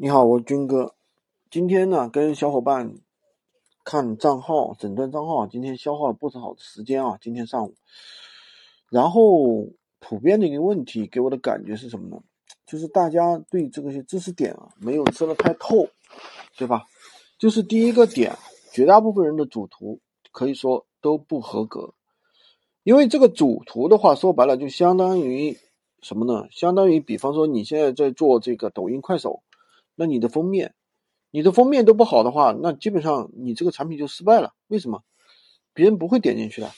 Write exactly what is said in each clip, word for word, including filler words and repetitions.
你好，我军哥。今天呢，跟小伙伴看账号，诊断账号，今天消耗了不少时间啊。今天上午，然后普遍的一个问题，给我的感觉是什么呢？就是大家对这个些知识点啊，没有吃得太透，对吧？就是第一个点，绝大部分人的主图可以说都不合格，因为这个主图的话，说白了就相当于什么呢？相当于，比方说你现在在做这个抖音、快手。那你的封面，你的封面都不好的话，那基本上你这个产品就失败了。为什么？别人不会点进去的，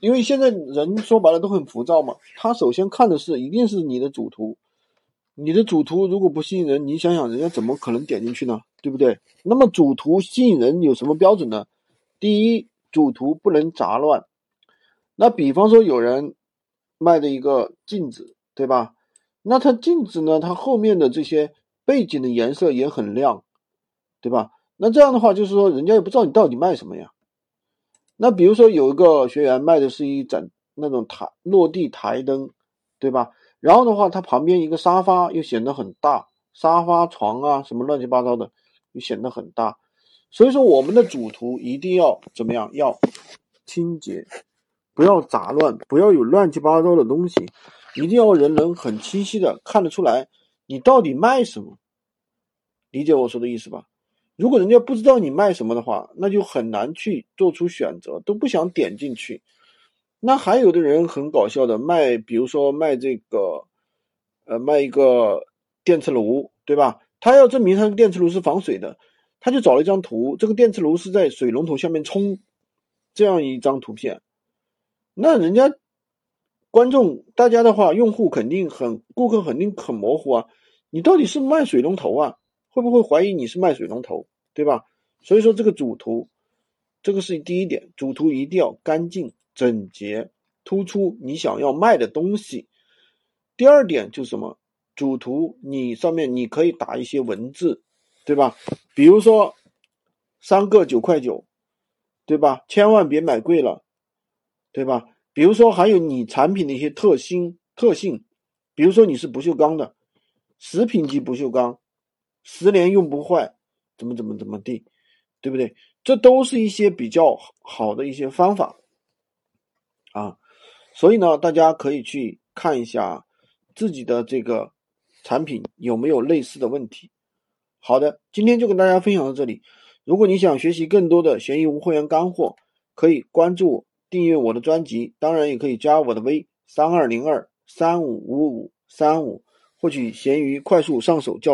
因为现在人说白了都很浮躁嘛。他首先看的是一定是你的主图，你的主图如果不吸引人，你想想人家怎么可能点进去呢？对不对？那么主图吸引人有什么标准呢？第一，主图不能杂乱。那比方说有人卖的一个镜子，对吧？那它镜子呢，它后面的这些背景的颜色也很亮，对吧？那这样的话就是说人家也不知道你到底卖什么呀。那比如说有一个学员卖的是一盏那种台落地台灯，对吧？然后的话它旁边一个沙发又显得很大，沙发床啊什么乱七八糟的又显得很大。所以说我们的主图一定要怎么样，要清洁，不要杂乱，不要有乱七八糟的东西，一定要人能很清晰的看得出来你到底卖什么，理解我说的意思吧？如果人家不知道你卖什么的话，那就很难去做出选择，都不想点进去。那还有的人很搞笑的卖，比如说卖这个呃，卖一个电磁炉，对吧？他要证明他的电磁炉是防水的，他就找了一张图，这个电磁炉是在水龙头下面冲，这样一张图片。那人家观众大家的话，用户肯定很顾客肯定很模糊啊，你到底是卖水龙头啊？会不会怀疑你是卖水龙头，对吧？所以说这个主图，这个是第一点，主图一定要干净整洁，突出你想要卖的东西。第二点就是什么？主图你上面你可以打一些文字，对吧？比如说三个九块九，对吧？千万别买贵了，对吧？比如说还有你产品的一些特性特性，比如说你是不锈钢的，食品级不锈钢，十年用不坏，怎么怎么怎么地，对不对？这都是一些比较好的一些方法啊。所以呢，大家可以去看一下自己的这个产品有没有类似的问题。好的，今天就跟大家分享到这里。如果你想学习更多的闲鱼无货源干货，可以关注我，订阅我的专辑，当然也可以加我的微三二零二三五五五三五，获取闲鱼快速上手教。